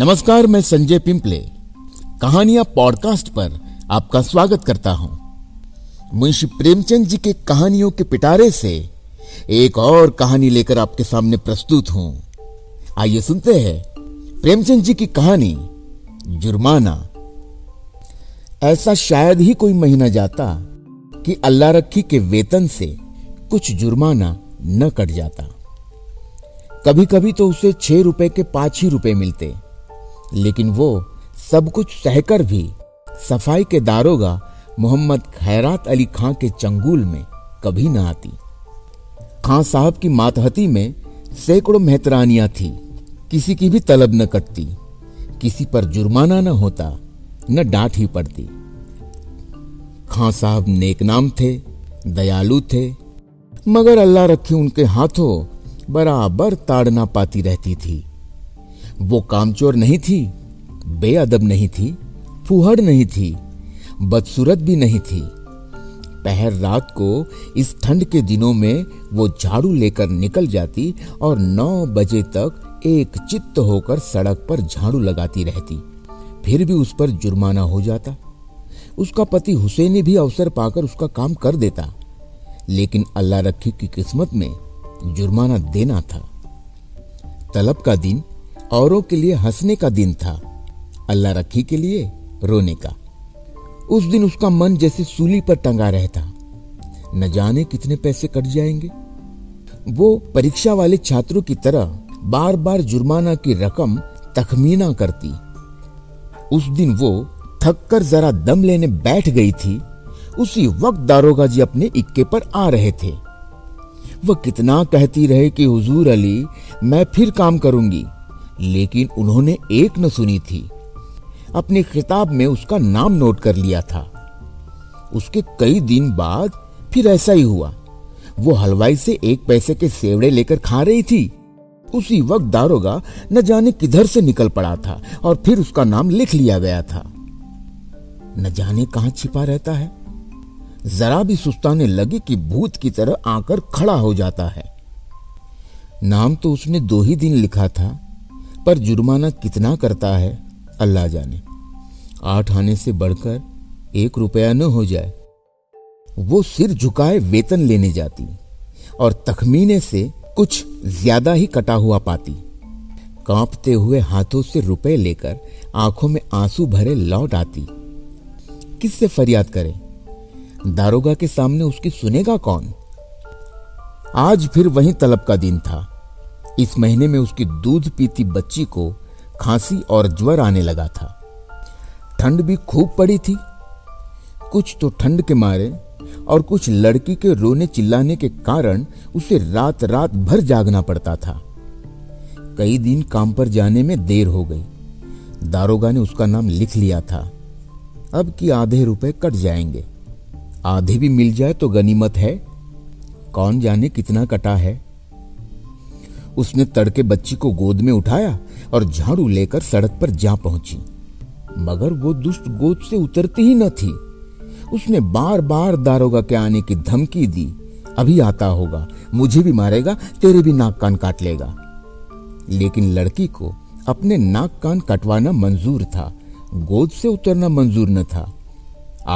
नमस्कार, मैं संजय पिंपले कहानियां पॉडकास्ट पर आपका स्वागत करता हूं। मुंशी प्रेमचंद जी के कहानियों के पिटारे से एक और कहानी लेकर आपके सामने प्रस्तुत हूं। आइए सुनते हैं प्रेमचंद जी की कहानी जुर्माना। ऐसा शायद ही कोई महीना जाता कि अल्लाह रखी के वेतन से कुछ जुर्माना न कट जाता। कभी कभी तो उसे 6 रुपए के 5 ही रुपए मिलते, लेकिन वो सब कुछ सहकर भी सफाई के दारोगा मोहम्मद खैरात अली खां के चंगुल में कभी न आती। खां साहब की मातहती में सैकड़ों मेहतरानियां थी, किसी की भी तलब न कटती, किसी पर जुर्माना न होता, न डांट ही पड़ती। खां साहब नेकनाम थे, दयालु थे, मगर अल्लाह रखी उनके हाथों बराबर ताड़ना पाती रहती थी। वो कामचोर नहीं थी, बेअदब नहीं थी, फूहड़ नहीं थी, बदसूरत भी नहीं थी। पहर रात को इस ठंड के दिनों में वो झाड़ू लेकर निकल जाती और 9 बजे तक एक चित्त होकर सड़क पर झाड़ू लगाती रहती, फिर भी उस पर जुर्माना हो जाता। उसका पति हुसैनी भी अवसर पाकर उसका काम कर देता, लेकिन अल्लाह रखी की किस्मत में जुर्माना देना था। तलब का दिन औरों के लिए हंसने का दिन था, अल्लाह रखी के लिए रोने का। उस दिन उसका मन जैसे सूली पर टंगा रहता, न जाने कितने पैसे कट जाएंगे। वो परीक्षा वाले छात्रों की तरह बार बार जुर्माना की रकम तखमीना करती। उस दिन वो थक कर जरा दम लेने बैठ गई थी, उसी वक्त दारोगा जी अपने इक्के पर आ रहे थे। वह कितना कहती रहे कि हुजूर अली, मैं फिर काम करूंगी, लेकिन उन्होंने एक न सुनी थी। अपने खिताब में उसका नाम नोट कर लिया था। उसके कई दिन बाद फिर ऐसा ही हुआ। वो हलवाई से 1 पैसे के सेवड़े लेकर खा रही थी, उसी वक्त दारोगा न जाने किधर से निकल पड़ा था और फिर उसका नाम लिख लिया गया था। न जाने कहां छिपा रहता है। जरा भी सुस्ताने लगी कि भूत की तरह आकर खड़ा हो जाता है। नाम तो उसने 2 ही दिन लिखा था, पर जुर्माना कितना करता है अल्लाह जाने। 8 आने से बढ़कर 1 रुपया न हो जाए। वो सिर झुकाए वेतन लेने जाती और तखमीने से कुछ ज्यादा ही कटा हुआ पाती। कांपते हुए हाथों से रुपए लेकर आंखों में आंसू भरे लौट आती। किससे फरियाद करे? दारोगा के सामने उसकी सुनेगा कौन? आज फिर वही तलब का दिन था। इस महीने में उसकी दूध पीती बच्ची को खांसी और ज्वर आने लगा था। ठंड भी खूब पड़ी थी, कुछ तो ठंड के मारे और कुछ लड़की के रोने चिल्लाने के कारण उसे रात रात भर जागना पड़ता था। कई दिन काम पर जाने में देर हो गई। दारोगा ने उसका नाम लिख लिया था। अब कि आधे रुपए कट जाएंगे, आधे भी मिल जाए तो गनीमत है। कौन जाने कितना कटा है। उसने तड़के बच्ची को गोद में उठाया और झाड़ू लेकर सड़क पर जा पहुंची, मगर वो दुष्ट गोद से उतरती ही न थी। उसने बार बार दारोगा के आने की धमकी दी, अभी आता होगा, मुझे भी मारेगा, तेरे भी नाक कान काट लेगा। लेकिन लड़की को अपने नाक कान कटवाना मंजूर था, गोद से उतरना मंजूर न था।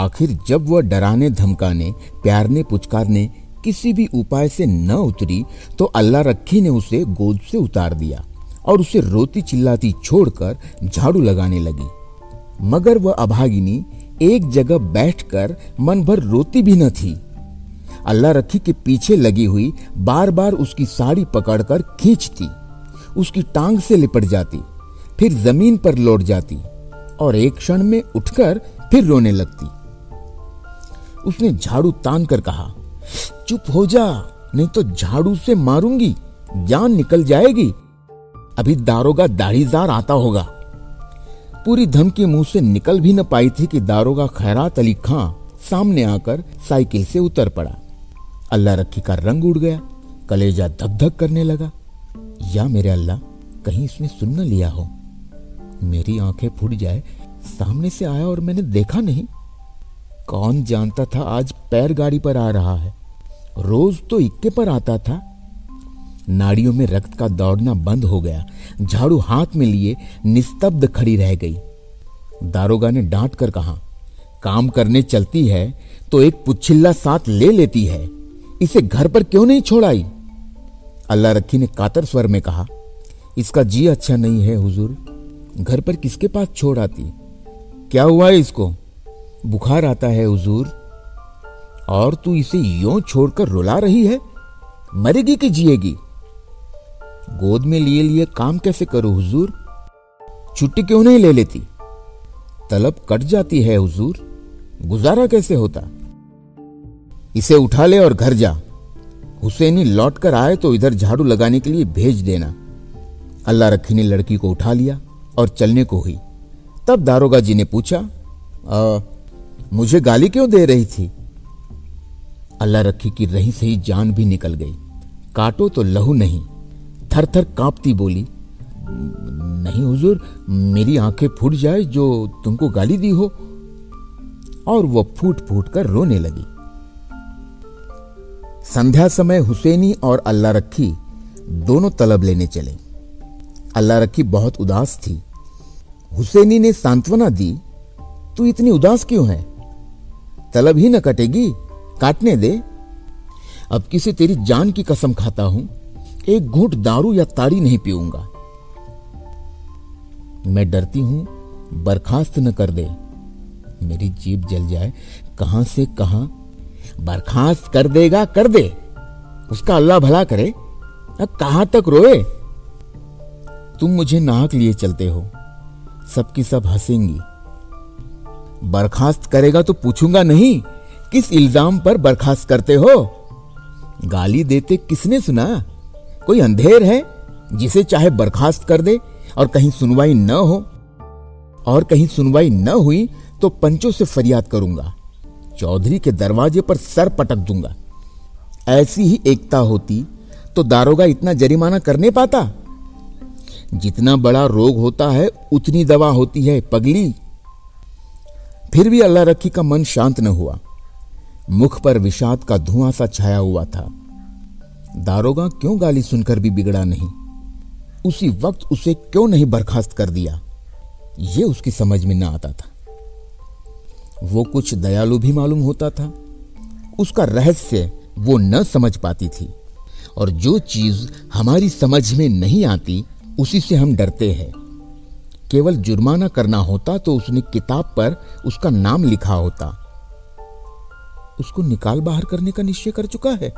आखिर जब वह डराने धमकाने प्यारने पुचकारने किसी भी उपाय से न उतरी तो अल्लाह रखी ने उसे गोद से उतार दिया और उसे रोती चिल्लाती छोड़कर झाड़ू लगाने लगी। मगर वह अभागिनी एक जगह बैठकर मन भर रोती भी न थी। अल्लाह रखी के पीछे लगी हुई बार बार उसकी साड़ी पकड़कर खींचती, उसकी टांग से लिपट जाती, फिर जमीन पर लौट जाती और एक क्षण में उठकर फिर रोने लगती। उसने झाड़ू तान कर कहा, चुप हो जा, नहीं तो झाड़ू से मारूंगी, जान निकल जाएगी। अभी दारोगा दाढ़ीदार आता होगा। पूरी धमकी मुंह से निकल भी न पाई थी कि दारोगा खैरात अली खां सामने आकर साइकिल से उतर पड़ा। अल्लाह रखी का रंग उड़ गया, कलेजा धक धक करने लगा। या मेरे अल्लाह, कहीं इसने सुन न लिया हो, मेरी आंखें फूट जाए, सामने से आया और मैंने देखा नहीं। कौन जानता था आज पैर गाड़ी पर आ रहा है, रोज तो इक्के पर आता था। नाड़ियों में रक्त का दौड़ना बंद हो गया। झाड़ू हाथ में लिए निस्तब्ध खड़ी रह गई। दारोगा ने डांट कर कहा, काम करने चलती है तो एक पुच्छिल्ला साथ ले लेती है, इसे घर पर क्यों नहीं छोड़ाई? अल्लाह रखी ने कातर स्वर में कहा, इसका जी अच्छा नहीं है हुजूर, घर पर किसके पास छोड़ आती? क्या हुआ है इसको? बुखार आता है हुजूर। और तू इसे यूं छोड़कर रुला रही है, मरेगी कि जिएगी? गोद में लिए लिए काम कैसे करूं हुजूर? छुट्टी क्यों नहीं ले लेती? तलब कट जाती है हुजूर, गुजारा कैसे होता? इसे उठा ले और घर जा। हुसैनी लौट कर आए तो इधर झाड़ू लगाने के लिए भेज देना। अल्लाह रखी ने लड़की को उठा लिया और चलने को हुई। तब दारोगा जी ने पूछा, मुझे गाली क्यों दे रही थी? अल्लाह रखी की रही सही जान भी निकल गई। काटो तो लहू नहीं, थर थर कांपती बोली, नहीं हुजूर, मेरी आंखें फूट जाए जो तुमको गाली दी हो। और वह फूट फूट कर रोने लगी। संध्या समय हुसैनी और अल्लाह रखी दोनों तलब लेने चले। अल्लाह रखी बहुत उदास थी। हुसैनी ने सांत्वना दी, तू इतनी उदास क्यों है? तलब ही न कटेगी, काटने दे। अब किसी तेरी जान की कसम खाता हूं, एक घूंट दारू या ताड़ी नहीं पीऊंगा। मैं डरती हूं बर्खास्त न कर दे। मेरी जीभ जल जाए, कहां से कहां। बर्खास्त कर देगा कर दे, उसका अल्लाह भला करे, कहां तक रोए। तुम मुझे नाहक लिए चलते हो, सबकी सब हंसेंगी। बर्खास्त करेगा तो पूछूंगा नहीं, किस इल्जाम पर बर्खास्त करते हो? गाली देते किसने सुना? कोई अंधेर है जिसे चाहे बर्खास्त कर दे और कहीं सुनवाई न हो? और कहीं सुनवाई न हुई तो पंचों से फरियाद करूंगा, चौधरी के दरवाजे पर सर पटक दूंगा। ऐसी ही एकता होती तो दारोगा इतना जरिमाना करने पाता। जितना बड़ा रोग होता है उतनी दवा होती है, पगली। फिर भी अल्लाह रखी का मन शांत न हुआ। मुख पर विषाद का धुआं सा छाया हुआ था। दारोगा क्यों गाली सुनकर भी बिगड़ा नहीं, उसी वक्त उसे क्यों नहीं बर्खास्त कर दिया, यह उसकी समझ में न आता था। वो कुछ दयालु भी मालूम होता था, उसका रहस्य वो न समझ पाती थी। और जो चीज हमारी समझ में नहीं आती उसी से हम डरते हैं। केवल जुर्माना करना होता तो उसने किताब पर उसका नाम लिखा होता। उसको निकाल बाहर करने का निश्चय कर चुका है,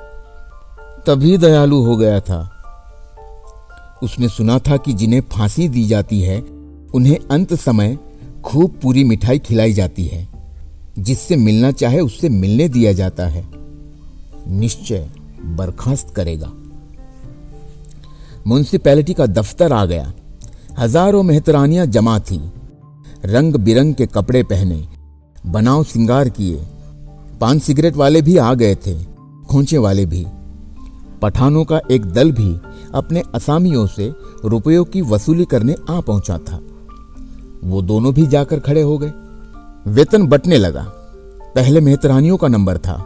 तभी दयालु हो गया था। उसने सुना था कि जिन्हें फांसी दी जाती है उन्हें अंत समय खूब पूरी मिठाई खिलाई जाती है, जिससे मिलना चाहे उससे मिलने दिया जाता है। निश्चय बर्खास्त करेगा। म्युनिसपैलिटी का दफ्तर आ गया। हजारों मेहतरानियां जमा थी। रंग बिरंग के कपड़े पहने, बनाव सिंगार किए। पान सिगरेट वाले भी आ गए थे, खोंचे वाले भी। पठानों का एक दल भी अपने असामियों से रुपयों की वसूली करने आ पहुंचा था। वो दोनों भी जाकर खड़े हो गए। वेतन बटने लगा। पहले मेहतरानियों का नंबर था।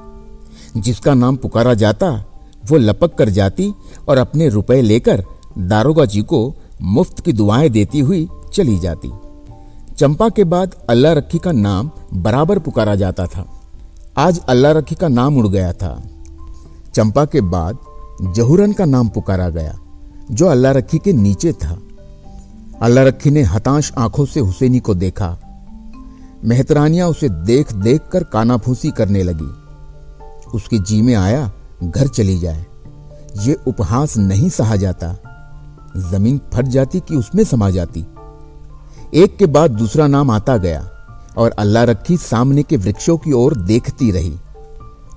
जिसका नाम पुकारा जाता वो लपक कर जाती और अपने रुपए लेकर दारोगा जी को मुफ्त की दुआएं देती हुई चली जाती। चंपा के बाद अल्लाह रखी का नाम बराबर पुकारा जाता था। आज अल्लाह रखी का नाम उड़ गया था। चंपा के बाद जहुरन का नाम पुकारा गया, जो अल्लाह रखी के नीचे था। अल्लाह रखी ने हताश आंखों से हुसैनी को देखा। मेहतरानियां उसे देख देख कर कानाफूसी करने लगी। उसके जी में आया घर चली जाए। ये उपहास नहीं सहा जाता। जमीन फट जाती कि उसमें समा जाती। एक के बाद दूसरा नाम आता गया और अल्लाह रखी सामने के वृक्षों की ओर देखती रही।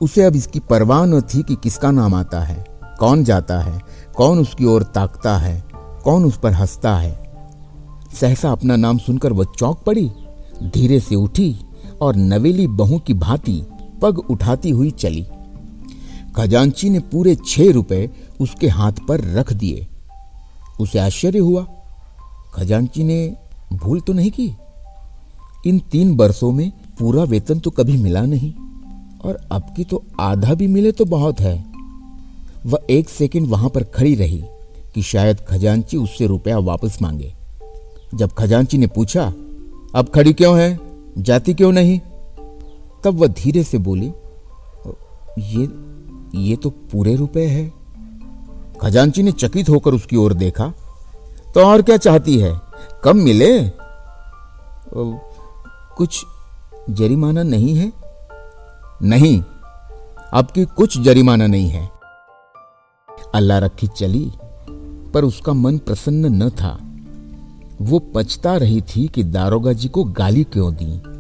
उसे अब इसकी परवाह न थी कि किसका नाम आता है, कौन जाता है, कौन उसकी ओर ताकता है, कौन उस पर हंसता है। सहसा अपना नाम सुनकर वह चौंक पड़ी। धीरे से उठी और नवेली बहू की भांति पग उठाती हुई चली। खजांची ने पूरे 6 रुपए उसके हाथ पर रख दिए। उसे आश्चर्य हुआ, खजांची ने भूल तो नहीं की। इन 3 बरसों में पूरा वेतन तो कभी मिला नहीं, और अब की तो आधा भी मिले तो बहुत है। वह एक सेकंड वहां पर खड़ी रही कि शायद खजांची उससे रुपया वापस मांगे। जब खजांची ने पूछा, अब खड़ी क्यों है, जाती क्यों नहीं, तब वह धीरे से बोली, ये तो पूरे रुपए है। खजांची ने चकित होकर उसकी ओर देखा। तो और क्या चाहती है, कम मिले? कुछ जरिमाना नहीं है? नहीं, आपकी कुछ जरिमाना नहीं है। अल्लाह रखी चली, पर उसका मन प्रसन्न न था। वो पछता रही थी कि दारोगा जी को गाली क्यों दी।